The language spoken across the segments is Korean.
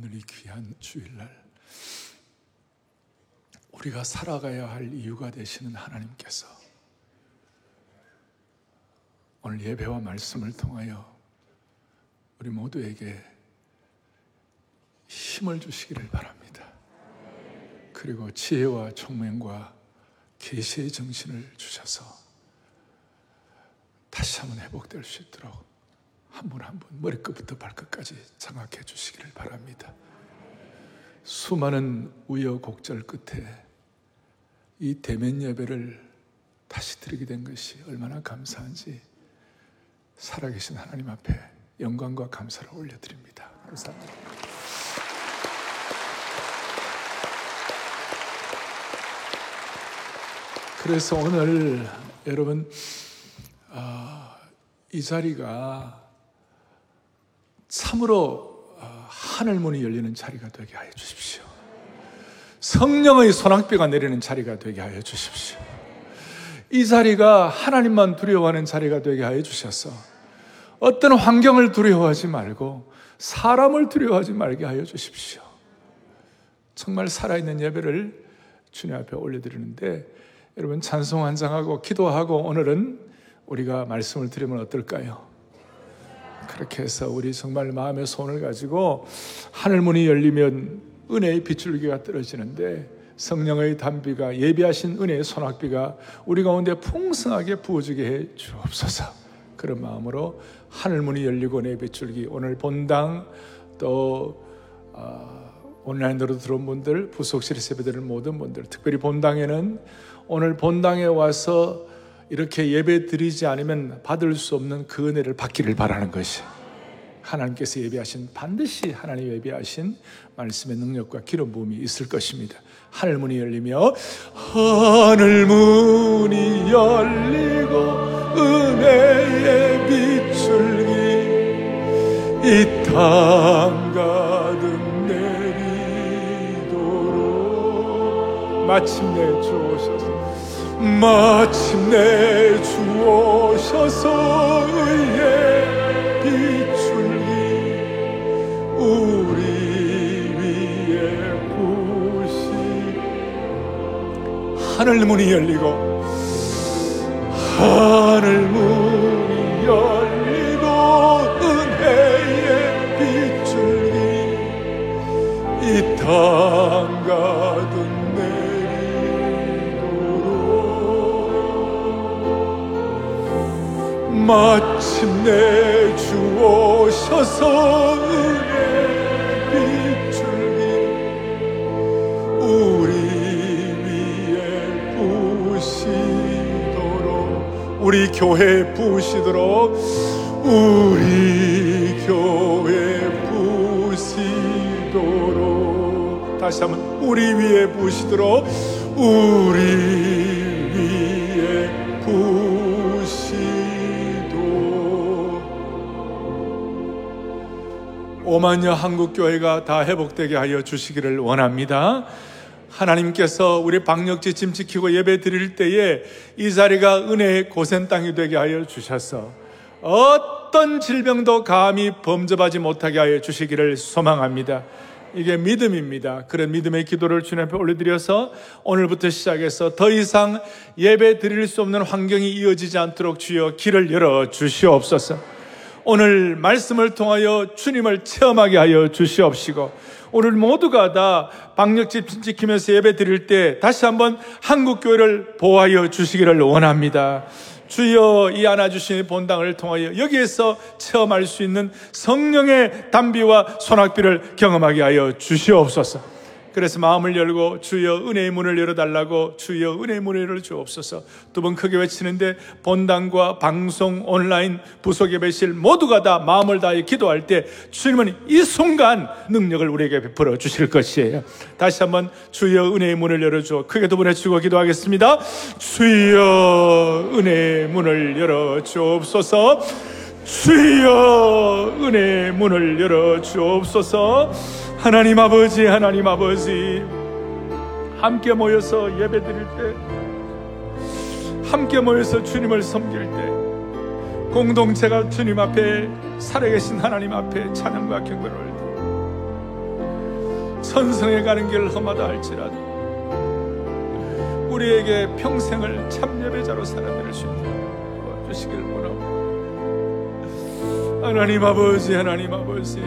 오늘 이 귀한 주일날 우리가 살아가야 할 이유가 되시는 하나님께서 오늘 예배와 말씀을 통하여 우리 모두에게 힘을 주시기를 바랍니다. 그리고 지혜와 총명과 계시의 정신을 주셔서 다시 한번 회복될 수 있도록 한 분 한 분 머리끝부터 발끝까지 장악해 주시기를 바랍니다. 수많은 우여곡절 끝에 이 대면 예배를 다시 드리게 된 것이 얼마나 감사한지 살아계신 하나님 앞에 영광과 감사를 올려드립니다. 감사합니다. 그래서 오늘 여러분 이 자리가 참으로 하늘문이 열리는 자리가 되게 하여 주십시오. 성령의 소낙비가 내리는 자리가 되게 하여 주십시오. 이 자리가 하나님만 두려워하는 자리가 되게 하여 주셔서 어떤 환경을 두려워하지 말고 사람을 두려워하지 말게 하여 주십시오. 정말 살아있는 예배를 주님 앞에 올려드리는데 여러분 찬송 한 장하고 기도하고 오늘은 우리가 말씀을 드리면 어떨까요? 그렇게 해서 우리 정말 마음의 소원을 가지고 하늘문이 열리면 은혜의 빗줄기가 떨어지는데 성령의 단비가 예비하신 은혜의 소낙비가 우리 가운데 풍성하게 부어주게 해 주옵소서. 그런 마음으로 하늘문이 열리고 은혜의 빗줄기 오늘 본당 또 온라인으로 들어온 분들 부속실 세배드리는 모든 분들 특별히 본당에는 오늘 본당에 와서 이렇게 예배 드리지 않으면 받을 수 없는 그 은혜를 받기를 바라는 것이 하나님께서 예비하신 반드시 하나님 예비하신 말씀의 능력과 기름 부음이 있을 것입니다. 하늘문이 열리며 하늘문이 열리고 은혜의 빗줄기 이 땅 가득 내리도록 마침내 주오셔서 의의 빗줄기 우리 위에 부시 하늘문이 열리고 하늘문이 열리고 은혜의 빗줄기 이 땅 가득 마침내 주오셔서 은혜의 빗줄기 우리 위에 부으시도록 우리 교회에 부으시도록 우리 교회에 부으시도록 다시 한번 우리 위에 부으시도록 우리 위에 부으시도록 오만여 한국교회가 다 회복되게 하여 주시기를 원합니다. 하나님께서 우리 방역지 짐 지키고 예배 드릴 때에 이 자리가 은혜의 고센 땅이 되게 하여 주셔서 어떤 질병도 감히 범접하지 못하게 하여 주시기를 소망합니다. 이게 믿음입니다. 그런 믿음의 기도를 주님 앞에 올려드려서 오늘부터 시작해서 더 이상 예배 드릴 수 없는 환경이 이어지지 않도록 주여 길을 열어 주시옵소서. 오늘 말씀을 통하여 주님을 체험하게 하여 주시옵시고 오늘 모두가 다 방역지 지키면서 예배 드릴 때 다시 한번 한국교회를 보호하여 주시기를 원합니다. 주여 이 안아주신 본당을 통하여 여기에서 체험할 수 있는 성령의 단비와 소낙비를 경험하게 하여 주시옵소서. 그래서 마음을 열고 주여 은혜의 문을 열어달라고 주여 은혜의 문을 열어주옵소서. 두 번 크게 외치는데 본당과 방송 온라인 부속 예배실 모두가 다 마음을 다해 기도할 때 주님은 이 순간 능력을 우리에게 베풀어 주실 것이에요. 다시 한번 주여 은혜의 문을 열어주어 크게 두 번 외치고 기도하겠습니다. 주여 은혜의 문을 열어주옵소서. 주여 은혜의 문을 열어주옵소서. 하나님 아버지 하나님 아버지 함께 모여서 예배 드릴 때 함께 모여서 주님을 섬길 때 공동체가 주님 앞에 살아계신 하나님 앞에 찬양과 경배를 선성에 가는 길 험하다 할지라도 우리에게 평생을 참 예배자로 살아낼 수 있도록 도와주시길 원합니다. 하나님 아버지, 하나님 아버지,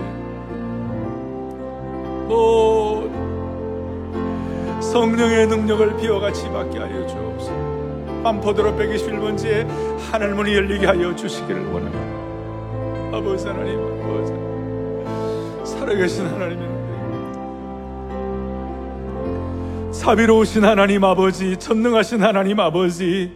오 성령의 능력을 비워같이 받게 하여 주옵소서. 반포도로 121번지에 하늘문이 열리게 하여 주시기를 원합니다. 아버지 하나님, 아버지, 살아계신 하나님입니다. 사비로우신 하나님 아버지, 전능하신 하나님 아버지,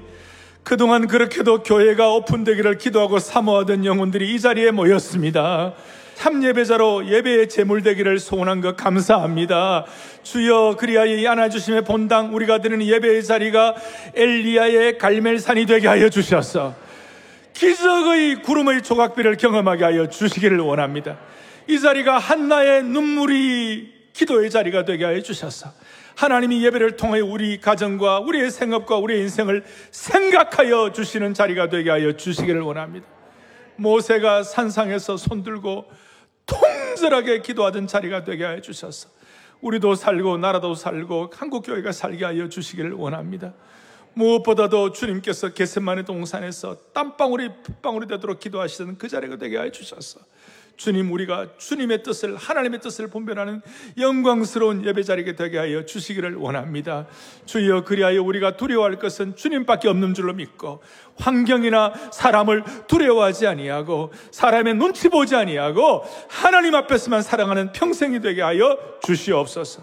그동안 그렇게도 교회가 오픈되기를 기도하고 사모하던 영혼들이 이 자리에 모였습니다. 참 예배자로 예배의 제물 되기를 소원한 것 감사합니다. 주여, 그리하여 이 안아주심의 본당 우리가 드리는 예배의 자리가 엘리야의 갈멜산이 되게 하여 주셔서 기적의 구름의 조각비를 경험하게 하여 주시기를 원합니다. 이 자리가 한나의 눈물이 기도의 자리가 되게 하여 주셔서 하나님이 예배를 통해 우리 가정과 우리의 생업과 우리의 인생을 생각하여 주시는 자리가 되게 하여 주시기를 원합니다. 모세가 산상에서 손들고 통절하게 기도하던 자리가 되게 하여 주셔서 우리도 살고 나라도 살고 한국교회가 살게 하여 주시기를 원합니다. 무엇보다도 주님께서 겟세마네 동산에서 땀방울이 핏방울이 되도록 기도하시던 그 자리가 되게 하여 주셔서 주님, 우리가 주님의 뜻을, 하나님의 뜻을 분별하는 영광스러운 예배자리가 되게 하여 주시기를 원합니다. 주여, 그리하여 우리가 두려워할 것은 주님밖에 없는 줄로 믿고 환경이나 사람을 두려워하지 아니하고 사람의 눈치 보지 아니하고 하나님 앞에서만 사랑하는 평생이 되게 하여 주시옵소서.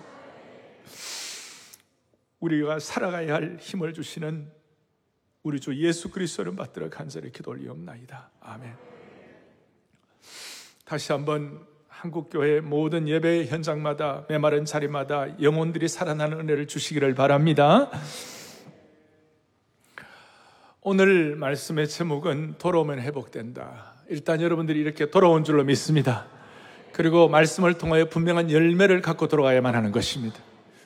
우리가 살아가야 할 힘을 주시는 우리 주 예수 그리스도를 받들어 간절히 기도 올리옵나이다. 아멘. 다시 한번 한국교회 모든 예배 현장마다, 메마른 자리마다 영혼들이 살아나는 은혜를 주시기를 바랍니다. 오늘 말씀의 제목은 돌아오면 회복된다. 일단 여러분들이 이렇게 돌아온 줄로 믿습니다. 그리고 말씀을 통하여 분명한 열매를 갖고 돌아가야만 하는 것입니다.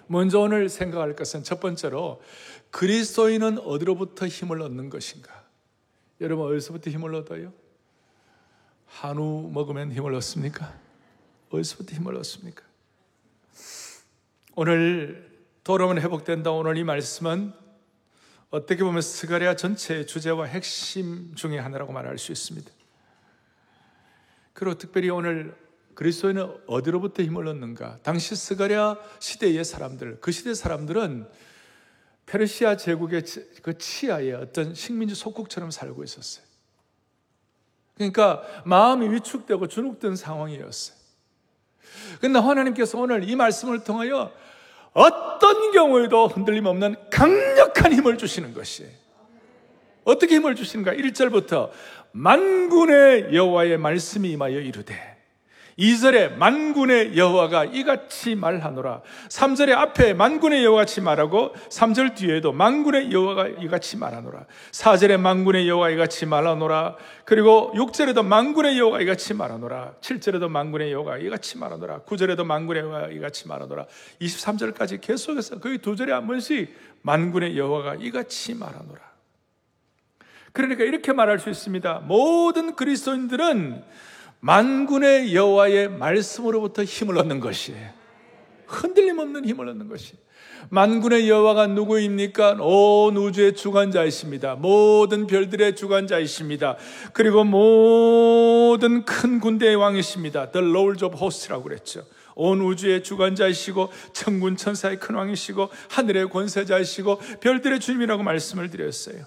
먼저 오늘 생각할 것은 첫 번째로 그리스도인은 어디로부터 힘을 얻는 것인가? 여러분, 어디서부터 힘을 얻어요? 한우 먹으면 힘을 얻습니까? 어디서부터 힘을 얻습니까? 오늘 돌아오면 회복된다, 오늘 이 말씀은 어떻게 보면 스가랴 전체의 주제와 핵심 중에 하나라고 말할 수 있습니다. 그리고 특별히 오늘 그리스도인은 어디로부터 힘을 얻는가? 당시 스가랴 시대의 사람들, 그 시대 사람들은 페르시아 제국의 그 치하에 어떤 식민지 속국처럼 살고 있었어요. 그러니까 마음이 위축되고 주눅든 상황이었어요. 그런데 하나님께서 오늘 이 말씀을 통하여 어떤 경우에도 흔들림 없는 강력한 힘을 주시는 것이에요. 어떻게 힘을 주시는가? 1절부터 만군의 여호와의 말씀이 임하여 이르되, 2절에 만군의 여호와가 이같이 말하노라, 3절에 앞에 만군의 여호와같이 말하고 3절 뒤에도 만군의 여호와가 이같이 말하노라, 4절에 만군의 여호와가 이같이 말하노라, 그리고 6절에도 만군의 여호와가 이같이 말하노라, 7절에도 만군의 여호와가 이같이 말하노라, 9절에도 만군의 여호와가 이같이 말하노라, 23절까지 계속해서 거의 두 절에 한 번씩 만군의 여호와가 이같이 말하노라. 그러니까 이렇게 말할 수 있습니다. 모든 그리스도인들은 만군의 여호와의 말씀으로부터 힘을 얻는 것이에요. 흔들림 없는 힘을 얻는 것이에요. 만군의 여호와가 누구입니까? 온 우주의 주관자이십니다. 모든 별들의 주관자이십니다. 그리고 모든 큰 군대의 왕이십니다. The Lord of Hosts라고 그랬죠. 온 우주의 주관자이시고 천군 천사의 큰 왕이시고 하늘의 권세자이시고 별들의 주님이라고 말씀을 드렸어요.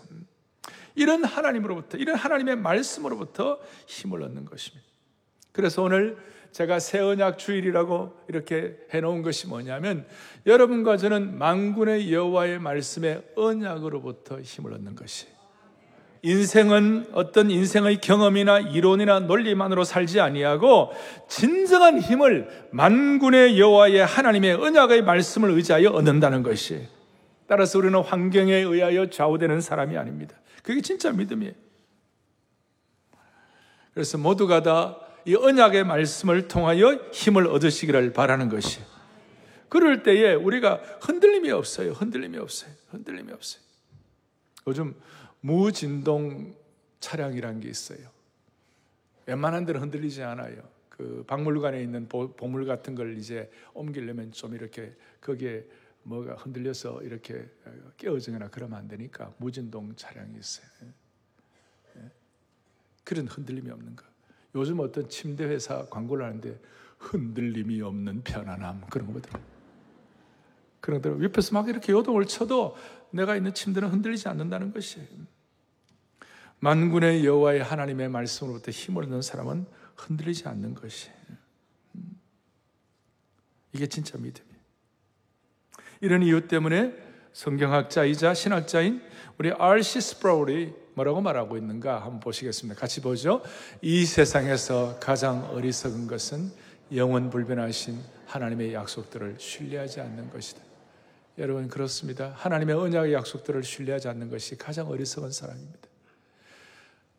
이런 하나님으로부터, 이런 하나님의 말씀으로부터 힘을 얻는 것입니다. 그래서 오늘 제가 새 언약 주일이라고 이렇게 해놓은 것이 뭐냐면, 여러분과 저는 만군의 여호와의 말씀의 언약으로부터 힘을 얻는 것이, 인생은 어떤 인생의 경험이나 이론이나 논리만으로 살지 아니하고 진정한 힘을 만군의 여호와의 하나님의 언약의 말씀을 의지하여 얻는다는 것이, 따라서 우리는 환경에 의하여 좌우되는 사람이 아닙니다. 그게 진짜 믿음이에요. 그래서 모두가 다 이 언약의 말씀을 통하여 힘을 얻으시기를 바라는 것이에요. 그럴 때에 우리가 흔들림이 없어요. 흔들림이 없어요. 흔들림이 없어요. 요즘 무진동 차량이란 게 있어요. 웬만한 데는 흔들리지 않아요. 그 박물관에 있는 보물 같은 걸 이제 옮기려면 좀 이렇게 거기에 뭐가 흔들려서 이렇게 깨어지거나 그러면 안 되니까 무진동 차량이 있어요. 그런 흔들림이 없는 거. 요즘 어떤 침대 회사 광고를 하는데 흔들림이 없는 편안함, 그런 거거든. 그런 것들 옆에서 막 이렇게 요동을 쳐도 내가 있는 침대는 흔들리지 않는다는 것이에요. 만군의 여호와의 하나님의 말씀으로부터 힘을 얻는 사람은 흔들리지 않는 것이에요. 이게 진짜 믿음이에요. 이런 이유 때문에 성경학자이자 신학자인 우리 R.C. 스프라울이 뭐라고 말하고 있는가 한번 보시겠습니다. 같이 보죠. 이 세상에서 가장 어리석은 것은 영원 불변하신 하나님의 약속들을 신뢰하지 않는 것이다. 여러분, 그렇습니다. 하나님의 언약의 약속들을 신뢰하지 않는 것이 가장 어리석은 사람입니다.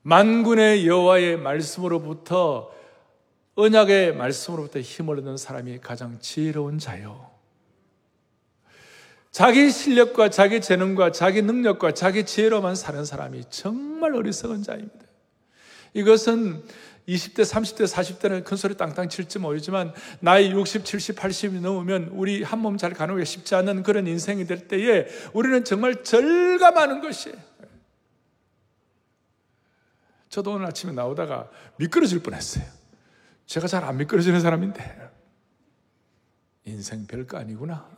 만군의 여호와의 말씀으로부터, 언약의 말씀으로부터 힘을 얻는 사람이 가장 지혜로운 자요. 자기 실력과 자기 재능과 자기 능력과 자기 지혜로만 사는 사람이 정말 어리석은 자입니다. 이것은 20대, 30대, 40대는 큰 소리 땅땅 칠지 모르지만 나이 60, 70, 80이 넘으면 우리 한 몸 잘 가누기가 쉽지 않은 그런 인생이 될 때에 우리는 정말 절감하는 것이에요. 저도 오늘 아침에 나오다가 미끄러질 뻔했어요. 제가 잘 안 미끄러지는 사람인데 인생 별거 아니구나.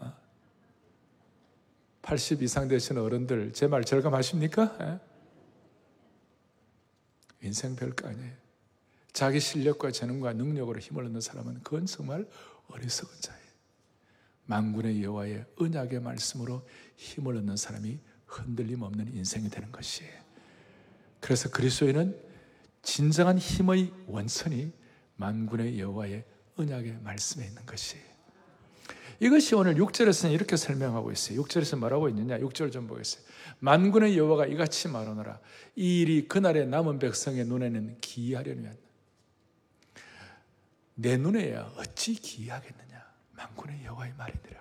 80 이상 되신 어른들 제 말 절감하십니까? 인생 별거 아니에요. 자기 실력과 재능과 능력으로 힘을 얻는 사람은 그건 정말 어리석은 자예요. 만군의 여호와의 언약의 말씀으로 힘을 얻는 사람이 흔들림 없는 인생이 되는 것이에요. 그래서 그리스도인은 진정한 힘의 원천이 만군의 여호와의 언약의 말씀에 있는 것이에요. 이것이 오늘 6절에서는 이렇게 설명하고 있어요. 6절에서 뭐라고 있느냐? 6절 좀 보겠어요. 만군의 여호와가 이같이 말하노라. 이 일이 그날에 남은 백성의 눈에는 기이하려니와. 내 눈에야 어찌 기이하겠느냐? 만군의 여호와의 말이니라.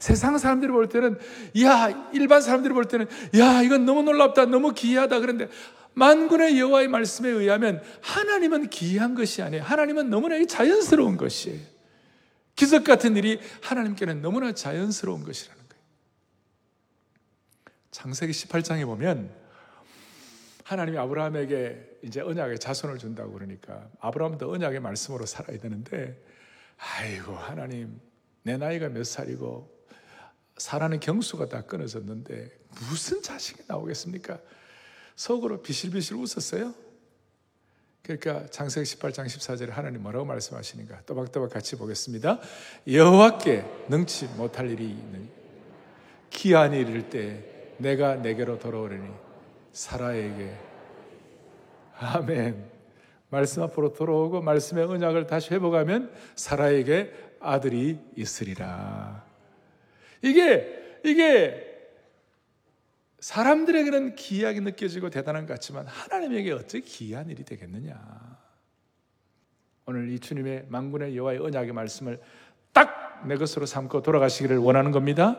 세상 사람들이 볼 때는, 야, 일반 사람들이 볼 때는, 야, 이건 너무 놀랍다, 너무 기이하다. 그런데 만군의 여호와의 말씀에 의하면 하나님은 기이한 것이 아니에요. 하나님은 너무나 자연스러운 것이에요. 기적 같은 일이 하나님께는 너무나 자연스러운 것이라는 거예요. 창세기 18장에 보면 하나님이 아브라함에게 이제 언약의 자손을 준다고 그러니까 아브라함도 언약의 말씀으로 살아야 되는데, 아이고 하나님, 내 나이가 몇 살이고 사라는 경수가 다 끊어졌는데 무슨 자식이 나오겠습니까? 속으로 비실비실 웃었어요. 그러니까 창세기 18장 14절에 하나님 뭐라고 말씀하시는가? 또박또박 같이 보겠습니다. 여호와께 능치 못할 일이 있는 기한이 이를 때 내가 내게로 돌아오리니 사라에게. 아멘. 말씀 앞으로 돌아오고 말씀의 언약을 다시 회복하면 사라에게 아들이 있으리라. 이게 사람들에게는 기이하게 느껴지고 대단한 것 같지만 하나님에게 어째 기이한 일이 되겠느냐. 오늘 이 주님의 만군의 여호와의 언약의 말씀을 딱 내 것으로 삼고 돌아가시기를 원하는 겁니다.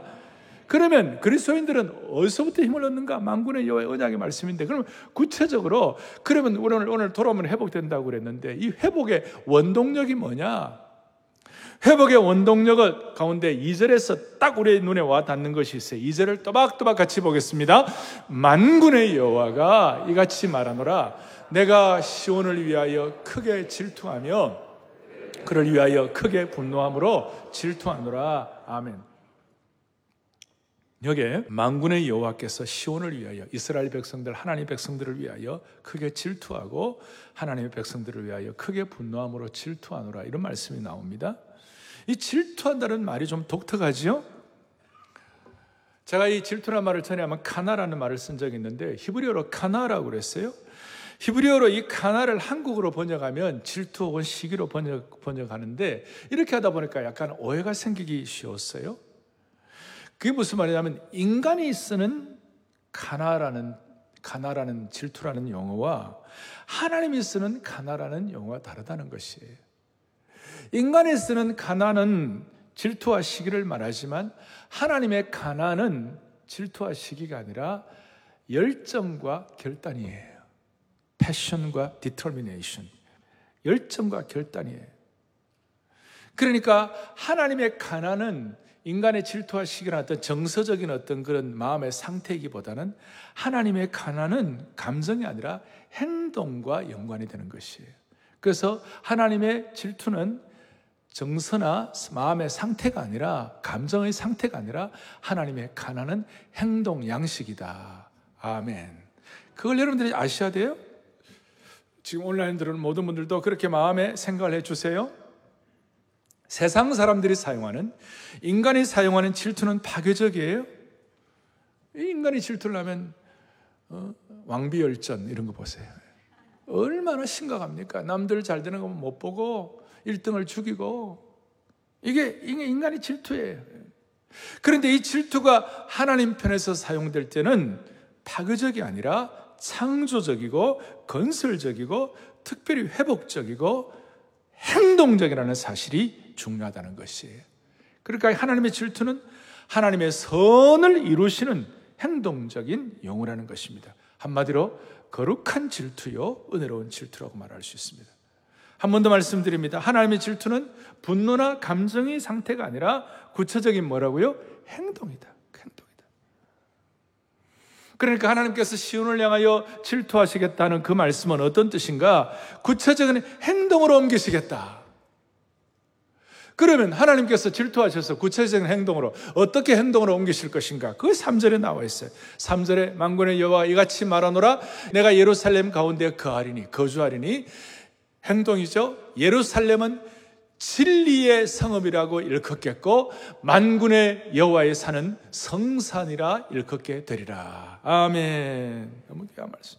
그러면 그리스도인들은 어디서부터 힘을 얻는가? 만군의 여호와의 언약의 말씀인데, 그러면 구체적으로, 그러면 오늘 돌아오면 회복된다고 그랬는데, 이 회복의 원동력이 뭐냐? 회복의 원동력은 가운데 2절에서 딱 우리의 눈에 와 닿는 것이 있어요. 2절을 또박또박 같이 보겠습니다. 만군의 여호와가 이같이 말하노라. 내가 시온을 위하여 크게 질투하며 그를 위하여 크게 분노함으로 질투하노라. 아멘. 여기에 만군의 여호와께서 시온을 위하여, 이스라엘 백성들, 하나님의 백성들을 위하여 크게 질투하고 하나님의 백성들을 위하여 크게 분노함으로 질투하노라, 이런 말씀이 나옵니다. 이 질투한다는 말이 좀 독특하지요? 제가 이 질투라는 말을 전에 아마 카나라는 말을 쓴 적이 있는데, 히브리어로 카나라고 그랬어요. 히브리어로 이 카나를 한국어로 번역하면 질투 혹은 시기로 번역하는데, 이렇게 하다 보니까 약간 오해가 생기기 쉬웠어요. 그게 무슨 말이냐면, 인간이 쓰는 카나라는 질투라는 용어와 하나님이 쓰는 카나라는 용어가 다르다는 것이에요. 인간이 쓰는 가나는 질투와 시기를 말하지만 하나님의 가나는 질투와 시기가 아니라 열정과 결단이에요. 패션과 디터미네이션. 열정과 결단이에요. 그러니까 하나님의 가난은 인간의 질투와 시기나 어떤 정서적인 어떤 그런 마음의 상태이기보다는 하나님의 가난은 감정이 아니라 행동과 연관이 되는 것이에요. 그래서 하나님의 질투는 정서나 마음의 상태가 아니라, 감정의 상태가 아니라 하나님의 가난은 행동 양식이다. 아멘. 그걸 여러분들이 아셔야 돼요. 지금 온라인 들은 모든 분들도 그렇게 마음에 생각을 해주세요. 세상 사람들이 사용하는, 인간이 사용하는 질투는 파괴적이에요. 인간이 질투를 하면 왕비열전 이런 거 보세요. 얼마나 심각합니까? 남들 잘 되는 거 못 보고 1등을 죽이고, 이게 인간의 질투예요. 그런데 이 질투가 하나님 편에서 사용될 때는 파괴적이 아니라 창조적이고 건설적이고 특별히 회복적이고 행동적이라는 사실이 중요하다는 것이에요. 그러니까 하나님의 질투는 하나님의 선을 이루시는 행동적인 용어라는 것입니다. 한마디로 거룩한 질투요 은혜로운 질투라고 말할 수 있습니다. 한 번 더 말씀드립니다. 하나님의 질투는 분노나 감정의 상태가 아니라 구체적인 뭐라고요? 행동이다. 행동이다. 그러니까 하나님께서 시온을 향하여 질투하시겠다는 그 말씀은 어떤 뜻인가? 구체적인 행동으로 옮기시겠다. 그러면 하나님께서 질투하셔서 구체적인 행동으로 어떻게 행동으로 옮기실 것인가? 그게 3절에 나와 있어요. 3절에 만군의 여호와 이같이 말하노라, 내가 예루살렘 가운데 거하리니, 거주하리니, 행동이죠. 예루살렘은 진리의 성읍이라고 일컫겠고 만군의 여호와의 산은 성산이라 일컫게 되리라. 아멘. 너무 귀한 말씀.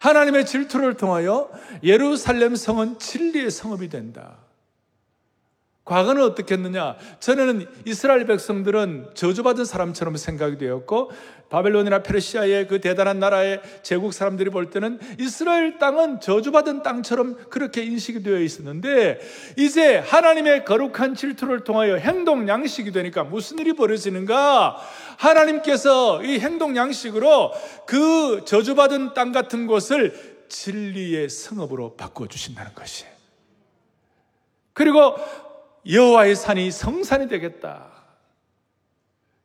하나님의 질투를 통하여 예루살렘 성은 진리의 성읍이 된다. 과거는 어떻게 했느냐? 전에는 이스라엘 백성들은 저주받은 사람처럼 생각이 되었고, 바벨론이나 페르시아의 그 대단한 나라의 제국 사람들이 볼 때는 이스라엘 땅은 저주받은 땅처럼 그렇게 인식이 되어 있었는데, 이제 하나님의 거룩한 질투를 통하여 행동 양식이 되니까 무슨 일이 벌어지는가? 하나님께서 이 행동 양식으로 그 저주받은 땅 같은 곳을 진리의 성읍으로 바꿔주신다는 것이에요. 그리고 여호와의 산이 성산이 되겠다.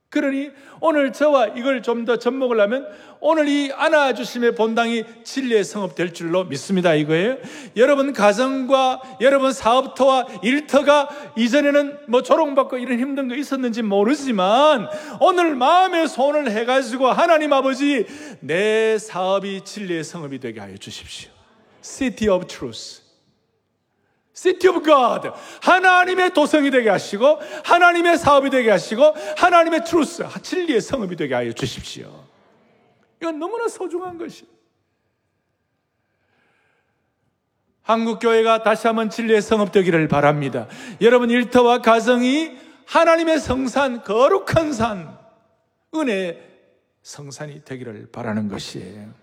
그러니 오늘 저와 이걸 좀 더 접목을 하면 오늘 이 안아주심의 본당이 진리의 성읍 될 줄로 믿습니다. 이거예요. 여러분 가정과 여러분 사업터와 일터가 이전에는 뭐 조롱받고 이런 힘든 거 있었는지 모르지만 오늘 마음의 소원을 해가지고 하나님 아버지 내 사업이 진리의 성읍이 되게 하여 주십시오. City of Truth. City of God. 하나님의 도성이 되게 하시고 하나님의 사업이 되게 하시고 하나님의 트루스, 진리의 성읍이 되게 하여 주십시오. 이건 너무나 소중한 것이에요. 한국교회가 다시 한번 진리의 성읍 되기를 바랍니다. 여러분 일터와 가정이 하나님의 성산, 거룩한 산, 은혜의 성산이 되기를 바라는 것이에요.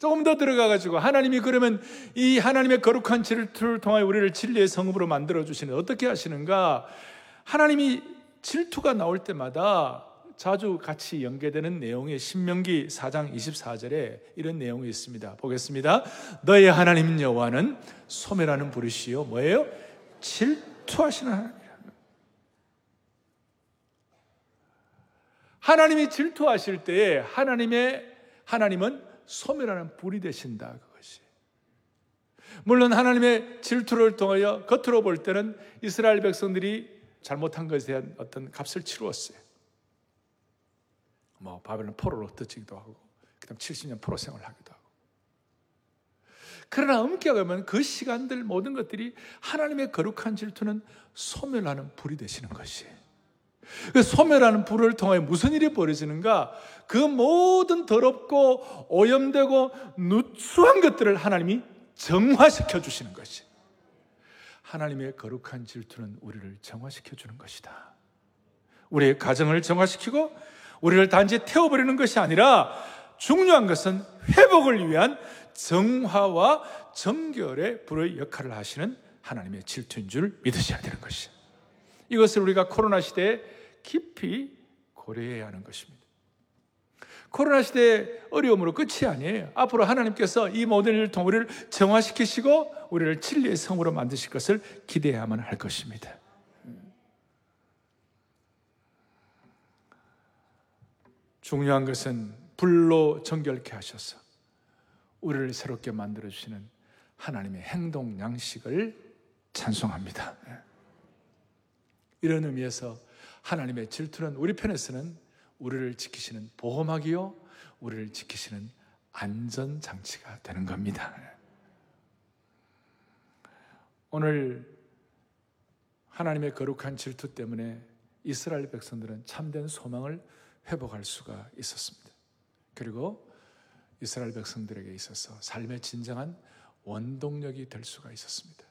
조금 더 들어가가지고 하나님이 그러면 이 하나님의 거룩한 질투를 통하여 우리를 진리의 성읍으로 만들어주시는 어떻게 하시는가? 하나님이 질투가 나올 때마다 자주 같이 연계되는 내용의 신명기 4장 24절에 이런 내용이 있습니다. 보겠습니다. 너의 하나님 여호와는 소멸하는 불이시요 뭐예요? 질투하시는 하나님. 하나님이 질투하실 때에 하나님은 소멸하는 불이 되신다. 그것이 물론 하나님의 질투를 통하여 겉으로 볼 때는 이스라엘 백성들이 잘못한 것에 대한 어떤 값을 치루었어요. 뭐 바벨론 포로로 흩어지기도 하고 그다음 70년 포로 생활을 하기도 하고. 그러나 엄격하면 그 시간들 모든 것들이 하나님의 거룩한 질투는 소멸하는 불이 되시는 것이에요. 그 소멸하는 불을 통해 무슨 일이 벌어지는가? 그 모든 더럽고 오염되고 누추한 것들을 하나님이 정화시켜 주시는 것이. 하나님의 거룩한 질투는 우리를 정화시켜 주는 것이다. 우리의 가정을 정화시키고 우리를 단지 태워버리는 것이 아니라 중요한 것은 회복을 위한 정화와 정결의 불의 역할을 하시는 하나님의 질투인 줄 믿으셔야 되는 것이다. 이것을 우리가 코로나 시대에 깊이 고려해야 하는 것입니다. 코로나 시대의 어려움으로 끝이 아니에요. 앞으로 하나님께서 이 모든 일을 통해 우리를 정화시키시고 우리를 진리의 성으로 만드실 것을 기대해야만 할 것입니다. 중요한 것은 불로 정결케 하셔서 우리를 새롭게 만들어주시는 하나님의 행동 양식을 찬송합니다. 이런 의미에서 하나님의 질투는 우리 편에서는 우리를 지키시는 보호막이요 우리를 지키시는 안전장치가 되는 겁니다. 오늘 하나님의 거룩한 질투 때문에 이스라엘 백성들은 참된 소망을 회복할 수가 있었습니다. 그리고 이스라엘 백성들에게 있어서 삶의 진정한 원동력이 될 수가 있었습니다.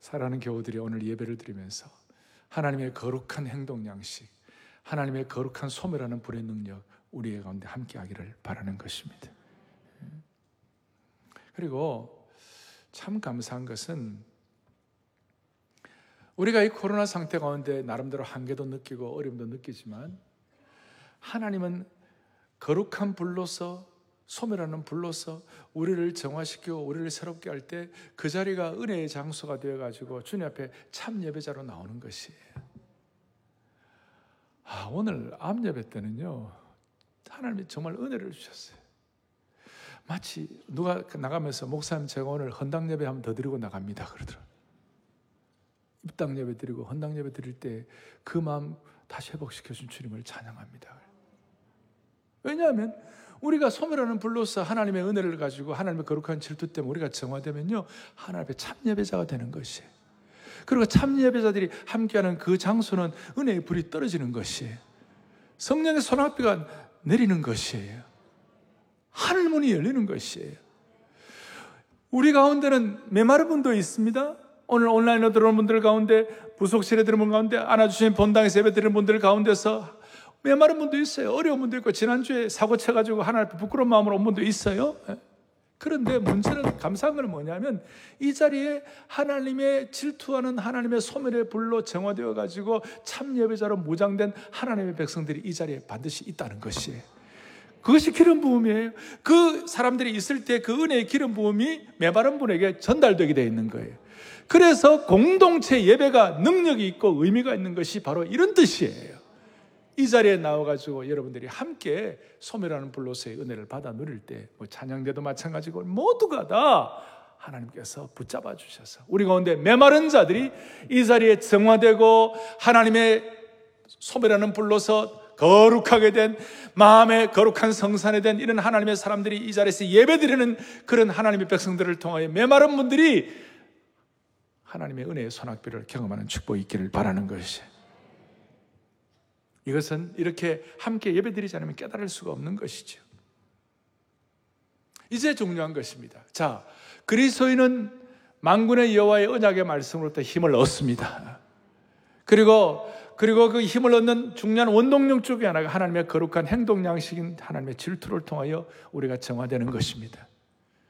사랑하는 교우들이 오늘 예배를 드리면서 하나님의 거룩한 행동 양식, 하나님의 거룩한 소멸하는 불의 능력 우리의 가운데 함께하기를 바라는 것입니다. 그리고 참 감사한 것은 우리가 이 코로나 상태 가운데 나름대로 한계도 느끼고 어려움도 느끼지만 하나님은 거룩한 불로서 소멸하는 불로서 우리를 정화시키고 우리를 새롭게 할 때 그 자리가 은혜의 장소가 되어가지고 주님 앞에 참 예배자로 나오는 것이에요. 오늘 암 예배 때는요 하나님이 정말 은혜를 주셨어요. 마치 누가 나가면서 목사님 제가 오늘 헌당 예배 한번 더 드리고 나갑니다 그러더라고요. 입당 예배 드리고 헌당 예배 드릴 때 그 마음 다시 회복시켜준 주님을 찬양합니다. 왜냐하면 우리가 소멸하는 불로서 하나님의 은혜를 가지고 하나님의 거룩한 질투 때문에 우리가 정화되면요 하나님 앞에 참 예배자가 되는 것이에요. 그리고 참 예배자들이 함께하는 그 장소는 은혜의 불이 떨어지는 것이에요. 성령의 소낙비가 내리는 것이에요. 하늘문이 열리는 것이에요. 우리 가운데는 메마른 분도 있습니다. 오늘 온라인으로 들어오는 분들 가운데 부속실에 들어오는 분 가운데 안아주신 본당에서 예배 드리는 분들 가운데서 메마른 분도 있어요. 어려운 분도 있고 지난주에 사고 쳐가지고 하나님 앞에 부끄러운 마음으로 온 분도 있어요. 그런데 문제는 감사한 건 뭐냐면 이 자리에 하나님의 질투하는 하나님의 소멸의 불로 정화되어가지고 참 예배자로 무장된 하나님의 백성들이 이 자리에 반드시 있다는 것이에요. 그것이 기름 부음이에요. 그 사람들이 있을 때 그 은혜의 기름 부음이 메마른 분에게 전달되게 되어 있는 거예요. 그래서 공동체 예배가 능력이 있고 의미가 있는 것이 바로 이런 뜻이에요. 이 자리에 나와가지고 여러분들이 함께 소멸하는 불로서의 은혜를 받아 누릴 때 뭐 찬양대도 마찬가지고 모두가 다 하나님께서 붙잡아 주셔서 우리 가운데 메마른 자들이 이 자리에 정화되고 하나님의 소멸하는 불로서 거룩하게 된 마음의 거룩한 성산에 된 이런 하나님의 사람들이 이 자리에서 예배드리는 그런 하나님의 백성들을 통하여 메마른 분들이 하나님의 은혜의 소낙비를 경험하는 축복이 있기를 바라는 것이에요. 이것은 이렇게 함께 예배드리지 않으면 깨달을 수가 없는 것이죠. 이제 중요한 것입니다. 자, 그리스도인은 만군의 여호와의 언약의 말씀으로부터 힘을 얻습니다. 그리고 그 힘을 얻는 중요한 원동력 중에 하나가 하나님의 거룩한 행동 양식인 하나님의 질투를 통하여 우리가 정화되는 것입니다.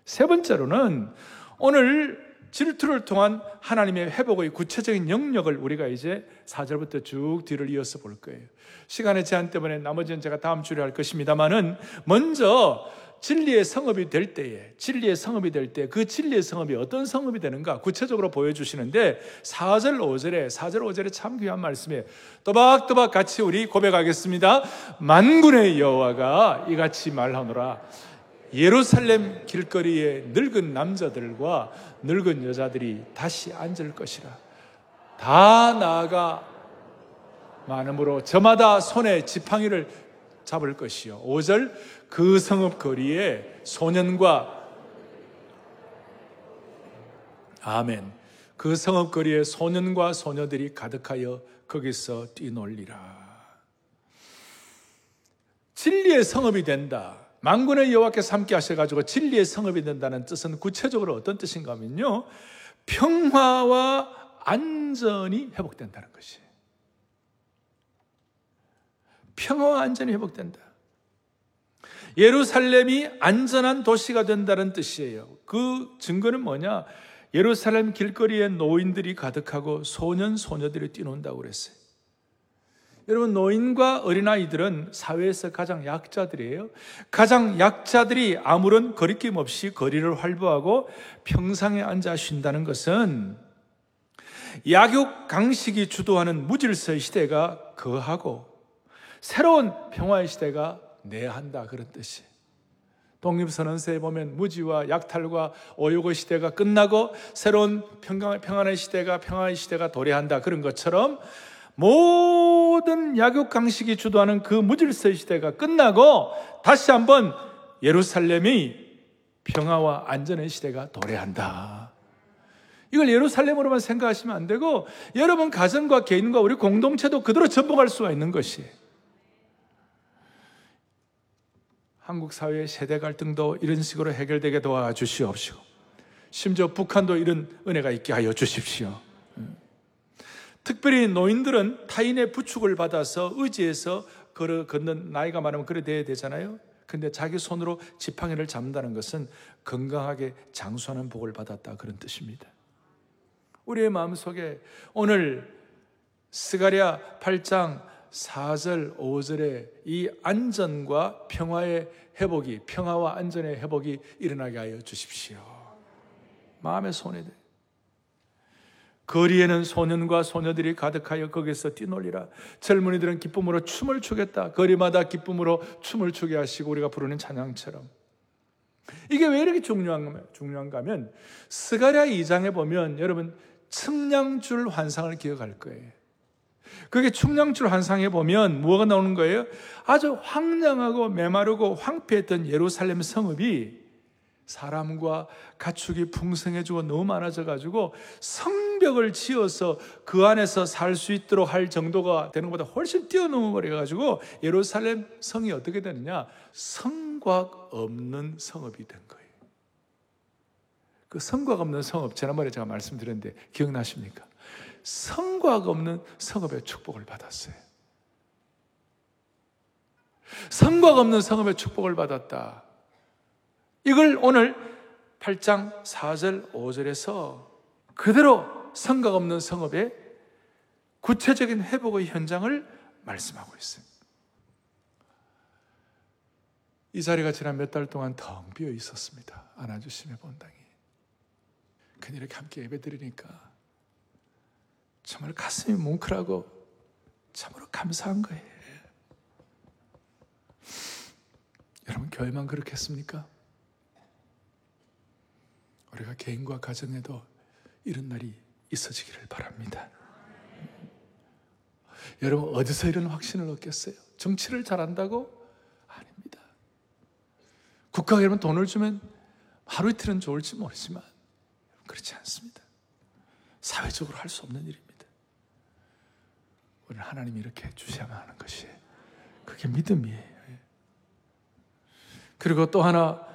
세 번째로는 오늘 질투를 통한 하나님의 회복의 구체적인 영역을 우리가 이제 4절부터 쭉 뒤를 이어서 볼 거예요. 시간의 제한 때문에 나머지는 제가 다음 주에 할 것입니다만은 먼저 진리의 성읍이 될 때 그 진리의 성읍이 어떤 성읍이 되는가 구체적으로 보여주시는데 4절 5절에 참 귀한 말씀에 또박또박 같이 우리 고백하겠습니다. 만군의 여호와가 이같이 말하노라. 예루살렘 길거리에 늙은 남자들과 늙은 여자들이 다시 앉을 것이라. 다 나아가 많음으로 저마다 손에 지팡이를 잡을 것이요. 5절 그 성읍 거리에 소년과 아멘. 그 성읍 거리에 소년과 소녀들이 가득하여 거기서 뛰놀리라. 진리의 성읍이 된다. 만군의 여호와께서 함께 하셔가지고 진리의 성읍이 된다는 뜻은 구체적으로 어떤 뜻인가 하면요. 평화와 안전이 회복된다는 것이에요. 평화와 안전이 회복된다. 예루살렘이 안전한 도시가 된다는 뜻이에요. 그 증거는 뭐냐? 예루살렘 길거리에 노인들이 가득하고 소년, 소녀들이 뛰놀다고 그랬어요. 여러분, 노인과 어린아이들은 사회에서 가장 약자들이에요. 가장 약자들이 아무런 거리낌 없이 거리를 활보하고 평상에 앉아 쉰다는 것은 약육 강식이 주도하는 무질서의 시대가 거하고 새로운 평화의 시대가 내한다, 그런 뜻이에요. 독립선언서에 보면 무지와 약탈과 오욕의 시대가 끝나고 새로운 평안의 시대가 도래한다, 그런 것처럼 모든 약육 강식이 주도하는 그 무질서의 시대가 끝나고 다시 한번 예루살렘이 평화와 안전의 시대가 도래한다. 이걸 예루살렘으로만 생각하시면 안 되고 여러분 가정과 개인과 우리 공동체도 그대로 전복할 수가 있는 것이에요. 한국 사회의 세대 갈등도 이런 식으로 해결되게 도와주시옵시고 심지어 북한도 이런 은혜가 있게 하여 주십시오. 특별히 노인들은 타인의 부축을 받아서 의지해서 걷는, 나이가 많으면 그래 돼야 되잖아요. 근데 자기 손으로 지팡이를 잡는다는 것은 건강하게 장수하는 복을 받았다, 그런 뜻입니다. 우리의 마음속에 오늘 스가랴 8장 4절, 5절에 이 안전과 평화의 회복이, 평화와 안전의 회복이 일어나게 하여 주십시오. 마음의 손해들. 거리에는 소년과 소녀들이 가득하여 거기서 뛰놀리라. 젊은이들은 기쁨으로 춤을 추겠다. 거리마다 기쁨으로 춤을 추게 하시고, 우리가 부르는 찬양처럼. 이게 왜 이렇게 중요한가 하면 스가랴 2장에 보면 여러분 측량줄 환상을 기억할 거예요. 그게 측량줄 환상에 보면 뭐가 나오는 거예요? 아주 황량하고 메마르고 황폐했던 예루살렘 성읍이 사람과 가축이 풍성해지고 너무 많아져가지고 성벽을 지어서 그 안에서 살 수 있도록 할 정도가 되는 것보다 훨씬 뛰어넘어버려가지고 예루살렘 성이 어떻게 되느냐? 성곽 없는 성읍이 된 거예요. 그 성곽 없는 성읍, 지난번에 제가 말씀드렸는데 기억나십니까? 성곽 없는 성읍의 축복을 받았어요. 성곽 없는 성읍의 축복을 받았다. 이걸 오늘 8장 4절 5절에서 그대로 성곽 없는 성읍의 구체적인 회복의 현장을 말씀하고 있습니다. 이 자리가 지난 몇 달 동안 텅 비어 있었습니다. 안아주심의 본당이. 근데 이렇게 함께 예배 드리니까 정말 가슴이 뭉클하고 참으로 감사한 거예요. 여러분, 교회만 그렇겠습니까? 우리가 개인과 가정에도 이런 날이 있어지기를 바랍니다. 여러분, 어디서 이런 확신을 얻겠어요? 정치를 잘한다고? 아닙니다. 국가가 여러분 돈을 주면 하루 이틀은 좋을지 모르지만 그렇지 않습니다. 사회적으로 할 수 없는 일입니다. 오늘 하나님이 이렇게 주셔야만 하는 것이, 그게 믿음이에요. 그리고 또 하나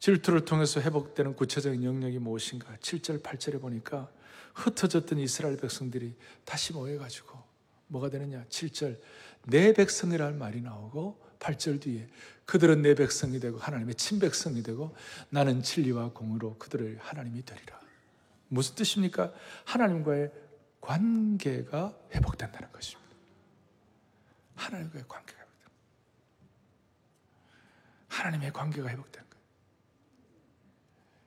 질투를 통해서 회복되는 구체적인 영역이 무엇인가? 7절, 8절에 보니까 흩어졌던 이스라엘 백성들이 다시 모여가지고 뭐가 되느냐? 7절, 내 백성이라는 말이 나오고 8절 뒤에 그들은 내 백성이 되고 하나님의 친백성이 되고 나는 진리와 공의로 그들을 하나님이 되리라. 무슨 뜻입니까? 하나님과의 관계가 회복된다는 것입니다. 하나님과의 관계가 회복된다. 하나님의 관계가 회복된다.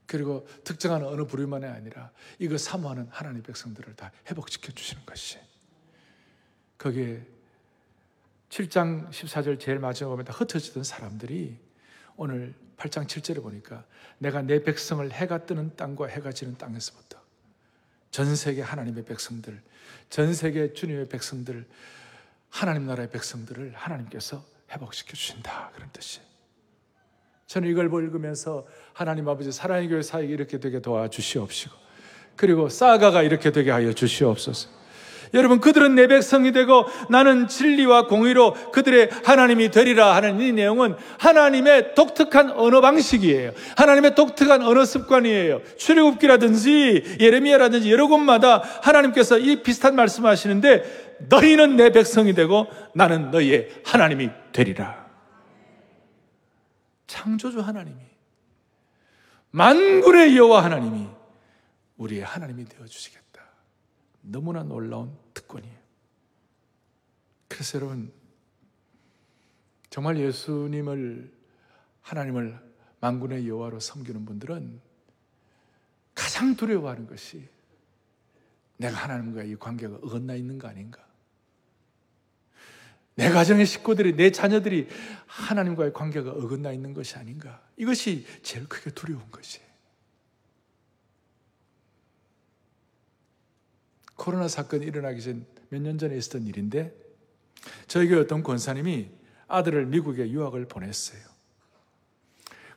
그리고 특정한 어느 부류만이 아니라 이거 사모하는 하나님의 백성들을 다 회복시켜 주시는 것이, 거기에 7장 14절 제일 마지막에 보면 다 흩어지던 사람들이 오늘 8장 7절에 보니까 내가 내 백성을 해가 뜨는 땅과 해가 지는 땅에서부터 전 세계 하나님의 백성들, 전 세계 주님의 백성들, 하나님 나라의 백성들을 하나님께서 회복시켜 주신다, 그런 뜻이에요. 저는 이걸 읽으면서 하나님 아버지 사랑의 교회 사역이 이렇게 되게 도와주시옵시고, 그리고 싸가가 이렇게 되게 하여 주시옵소서. 여러분, 그들은 내 백성이 되고 나는 진리와 공의로 그들의 하나님이 되리라 하는 이 내용은 하나님의 독특한 언어 방식이에요. 하나님의 독특한 언어 습관이에요. 출애굽기라든지 예레미야라든지 여러 곳마다 하나님께서 이 비슷한 말씀하시는데 너희는 내 백성이 되고 나는 너희의 하나님이 되리라. 창조주 하나님이, 만군의 여호와 하나님이 우리의 하나님이 되어주시겠다. 너무나 놀라운 특권이에요. 그래서 여러분, 정말 예수님을, 하나님을 만군의 여호와로 섬기는 분들은 가장 두려워하는 것이 내가 하나님과 이 관계가 어긋나 있는 거 아닌가? 내 가정의 식구들이, 내 자녀들이 하나님과의 관계가 어긋나 있는 것이 아닌가? 이것이 제일 크게 두려운 것이에요. 코로나 사건이 일어나기 전 몇 년 전에 있었던 일인데, 저희 교회 어떤 권사님이 아들을 미국에 유학을 보냈어요.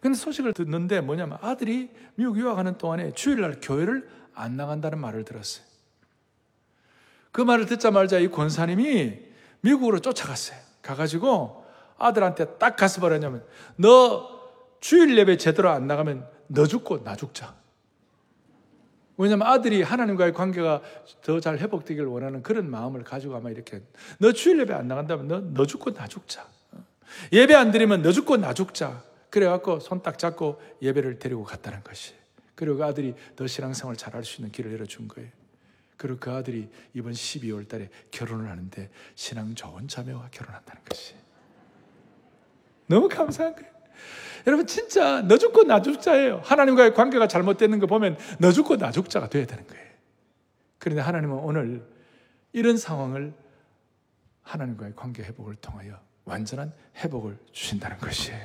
그런데 소식을 듣는데 뭐냐면, 아들이 미국 유학하는 동안에 주일날 교회를 안 나간다는 말을 들었어요. 그 말을 듣자마자 이 권사님이 미국으로 쫓아갔어요. 가가지고 아들한테 딱 가서 말하냐면, 너 주일 예배 제대로 안 나가면 너 죽고 나 죽자. 왜냐하면 아들이 하나님과의 관계가 더 잘 회복되길 원하는 그런 마음을 가지고 아마 이렇게, 너 주일 예배 안 나간다면 너 죽고 나 죽자. 예배 안 드리면 너 죽고 나 죽자. 그래갖고 손 딱 잡고 예배를 데리고 갔다는 것이. 그리고 그 아들이 더 신앙생활 잘할 수 있는 길을 열어준 거예요. 그리고 그 아들이 이번 12월 달에 결혼을 하는데 신앙 좋은 자매와 결혼한다는 것이 너무 감사한 거예요. 여러분, 진짜 너 죽고 나 죽자예요. 하나님과의 관계가 잘못되는 거 보면 너 죽고 나 죽자가 돼야 되는 거예요. 그런데 하나님은 오늘 이런 상황을 하나님과의 관계 회복을 통하여 완전한 회복을 주신다는 것이에요.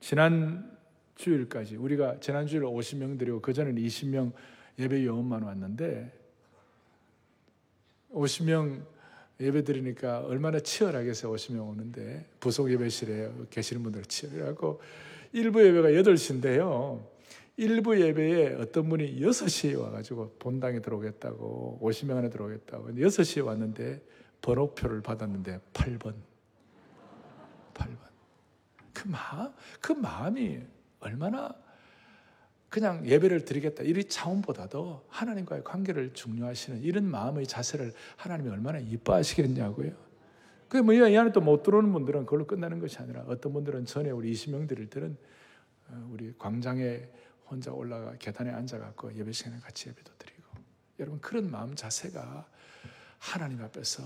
지난 주일까지 우리가 지난주일 50명 드리고 그전에는 20명 예배 여원만 왔는데, 50명 예배 드리니까 얼마나 치열하겠어요. 50명 오는데 부속 예배실에 계시는 분들 치열하고, 일부 예배가 8시인데요 1부 예배에 어떤 분이 6시에 와가지고 본당에 들어오겠다고, 50명 안에 들어오겠다고 6시에 왔는데 번호표를 받았는데 8번. 그 마음이 얼마나, 그냥 예배를 드리겠다 이런 차원보다도 하나님과의 관계를 중요하시는 이런 마음의 자세를 하나님이 얼마나 이뻐하시겠냐고요. 그게 뭐 이 안에 또 못 들어오는 분들은 그걸로 끝나는 것이 아니라, 어떤 분들은 전에 우리 20명 드릴 때는 우리 광장에 혼자 올라가 계단에 앉아갖고 예배 시간에 같이 예배도 드리고, 여러분 그런 마음 자세가 하나님 앞에서,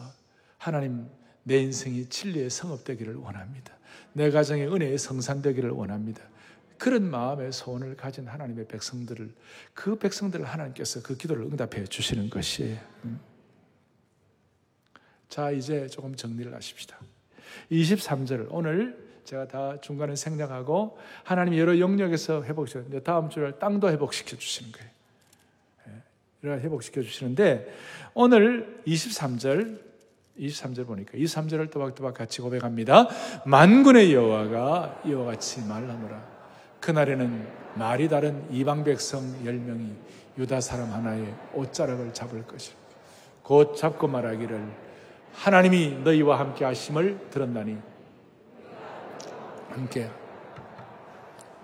하나님 내 인생이 진리의 성업되기를 원합니다. 내 가정이 은혜의 성산되기를 원합니다. 그런 마음의 소원을 가진 하나님의 백성들을, 그 백성들을 하나님께서 그 기도를 응답해 주시는 것이에요. 자, 이제 조금 정리를 하십시다. 23절을 오늘 제가 다 중간에 생략하고, 하나님이 여러 영역에서 회복시켰는데 다음 주에 땅도 회복시켜 주시는 거예요. 회복시켜 주시는데, 오늘 23절 보니까 23절을 또박또박 같이 고백합니다. 만군의 여호와가 이와 같이 말하노라. 그날에는 말이 다른 이방 백성 10명이 유다 사람 하나의 옷자락을 잡을 것이라. 곧 잡고 말하기를, 하나님이 너희와 함께 하심을 들었나니 함께.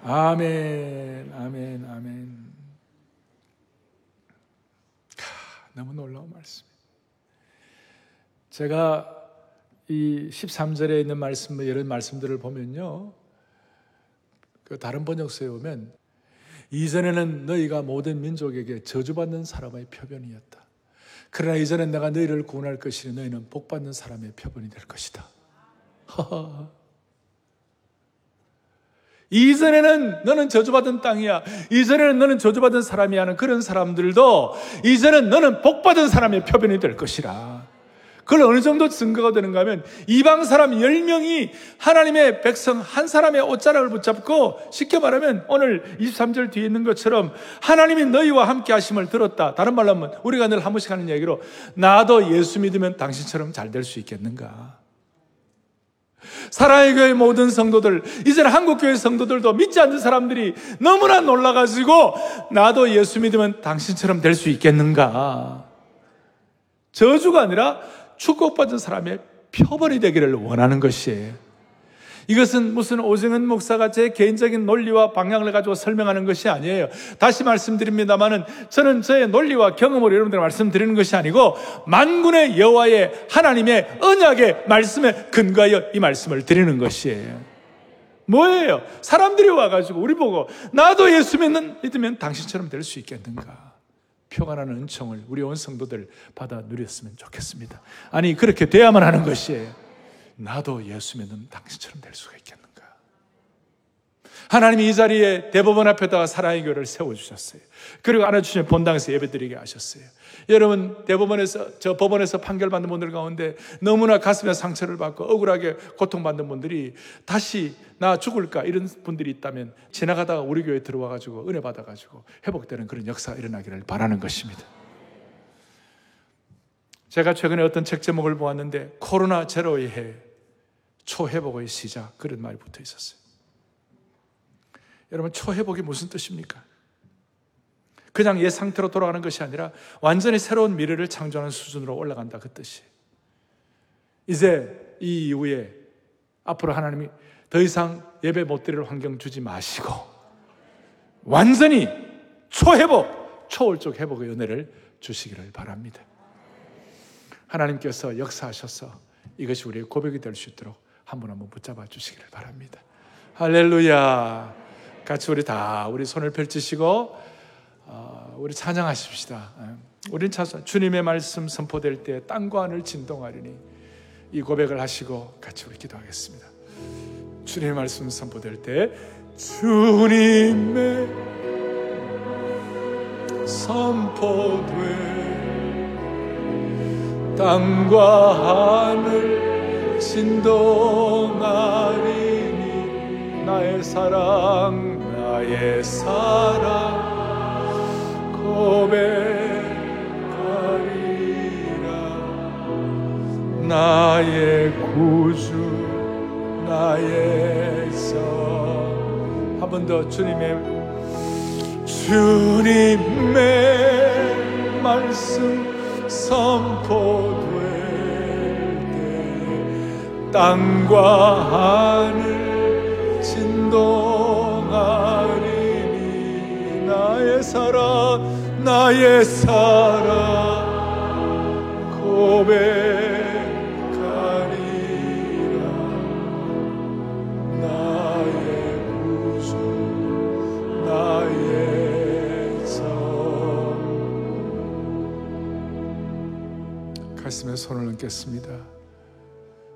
아멘, 아멘, 아멘. 너무 놀라운 말씀. 제가 이 13절에 있는 말씀, 여러 말씀들을 보면요, 다른 번역서에 보면, 이전에는 너희가 모든 민족에게 저주받는 사람의 표변이었다. 그러나 이전엔 내가 너희를 구원할 것이니 너희는 복받는 사람의 표변이 될 것이다. 이전에는 너는 저주받은 땅이야, 이전에는 너는 저주받은 사람이야 하는 그런 사람들도 이전엔 너는 복받은 사람의 표변이 될 것이라. 그걸 어느 정도 증거가 되는가 하면, 이방 사람 10명이 하나님의 백성 한 사람의 옷자락을 붙잡고, 쉽게 말하면 오늘 23절 뒤에 있는 것처럼 하나님이 너희와 함께 하심을 들었다. 다른 말로 하면, 우리가 늘 한 번씩 하는 얘기로, 나도 예수 믿으면 당신처럼 잘 될 수 있겠는가. 사랑의 교회 모든 성도들, 이제는 한국교회 성도들도 믿지 않는 사람들이 너무나 놀라가지고, 나도 예수 믿으면 당신처럼 될 수 있겠는가. 저주가 아니라 축복받은 사람의 표본이 되기를 원하는 것이에요. 이것은 무슨 오정은 목사가 제 개인적인 논리와 방향을 가지고 설명하는 것이 아니에요. 다시 말씀드립니다만은, 저는 저의 논리와 경험으로 여러분들에게 말씀드리는 것이 아니고, 만군의 여호와의 하나님의 언약의 말씀에 근거하여 이 말씀을 드리는 것이에요. 뭐예요? 사람들이 와가지고 우리 보고, 나도 예수 믿으면 당신처럼 될 수 있겠는가. 평안한 은총을 우리 온 성도들 받아 누렸으면 좋겠습니다. 아니 그렇게 돼야만 하는 것이에요. 나도 예수면은 당신처럼 될 수가 있겠는가. 하나님이 이 자리에 대법원 앞에다가 사랑의 교회를 세워주셨어요. 그리고 안아주시면 본당에서 예배드리게 하셨어요. 여러분 대법원에서 저 법원에서 판결받는 분들 가운데 너무나 가슴에 상처를 받고 억울하게 고통받는 분들이 다시 나 죽을까 이런 분들이 있다면 지나가다가 우리 교회에 들어와가지고 은혜 받아가지고 회복되는 그런 역사가 일어나기를 바라는 것입니다. 제가 최근에 어떤 책 제목을 보았는데 코로나 제로의 해, 초회복의 시작 그런 말이 붙어 있었어요. 여러분 초회복이 무슨 뜻입니까? 그냥 옛 상태로 돌아가는 것이 아니라 완전히 새로운 미래를 창조하는 수준으로 올라간다 그 뜻이. 이제 이 이후에 앞으로 하나님이 더 이상 예배 못 드릴 환경 주지 마시고 완전히 초회복, 초월적 회복의 은혜를 주시기를 바랍니다. 하나님께서 역사하셔서 이것이 우리의 고백이 될 수 있도록 한 분 한 분 붙잡아 주시기를 바랍니다. 할렐루야. 같이 우리 다 우리 손을 펼치시고 우리 찬양하십시다. 우린 찬양, 주님의 말씀 선포될 때 땅과 하늘 진동하리니 이 고백을 하시고 같이 우리 기도하겠습니다. 주님의 말씀 선포될 때 주님의 선포될 땅과 하늘 진동하리니 나의 사랑 고백하리라. 나의 구주 나의 성. 한 번 더 주님의 말씀 선포될 때 땅과 하늘 진동하리니 나의 사랑 고백하리라. 나의 구주 나의 성. 가슴에 손을 얹겠습니다.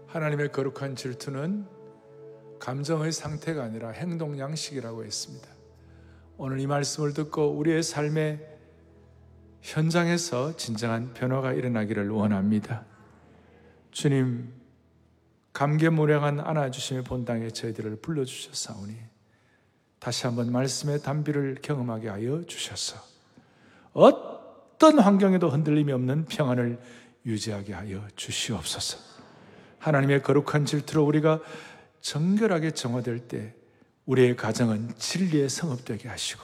하나님의 거룩한 질투는 감정의 상태가 아니라 행동 양식이라고 했습니다. 오늘 이 말씀을 듣고 우리의 삶에 현장에서 진정한 변화가 일어나기를 원합니다. 주님, 감개무량한 안아주심의 본당에 저희들을 불러주셨사오니 다시 한번 말씀의 단비를 경험하게 하여 주셔서 어떤 환경에도 흔들림이 없는 평안을 유지하게 하여 주시옵소서. 하나님의 거룩한 질투로 우리가 정결하게 정화될 때 우리의 가정은 진리의 성읍되게 하시고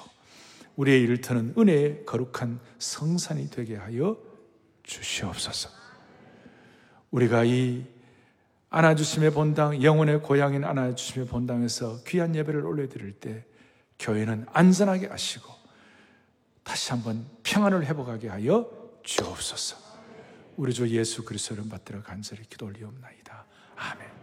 우리의 일터는 은혜의 거룩한 성산이 되게 하여 주시옵소서. 우리가 이 안아주심의 본당, 영혼의 고향인 안아주심의 본당에서 귀한 예배를 올려드릴 때 교회는 안전하게 하시고 다시 한번 평안을 회복하게 하여 주옵소서. 우리 주 예수 그리스도를 받들어 간절히 기도 올리옵나이다. 아멘.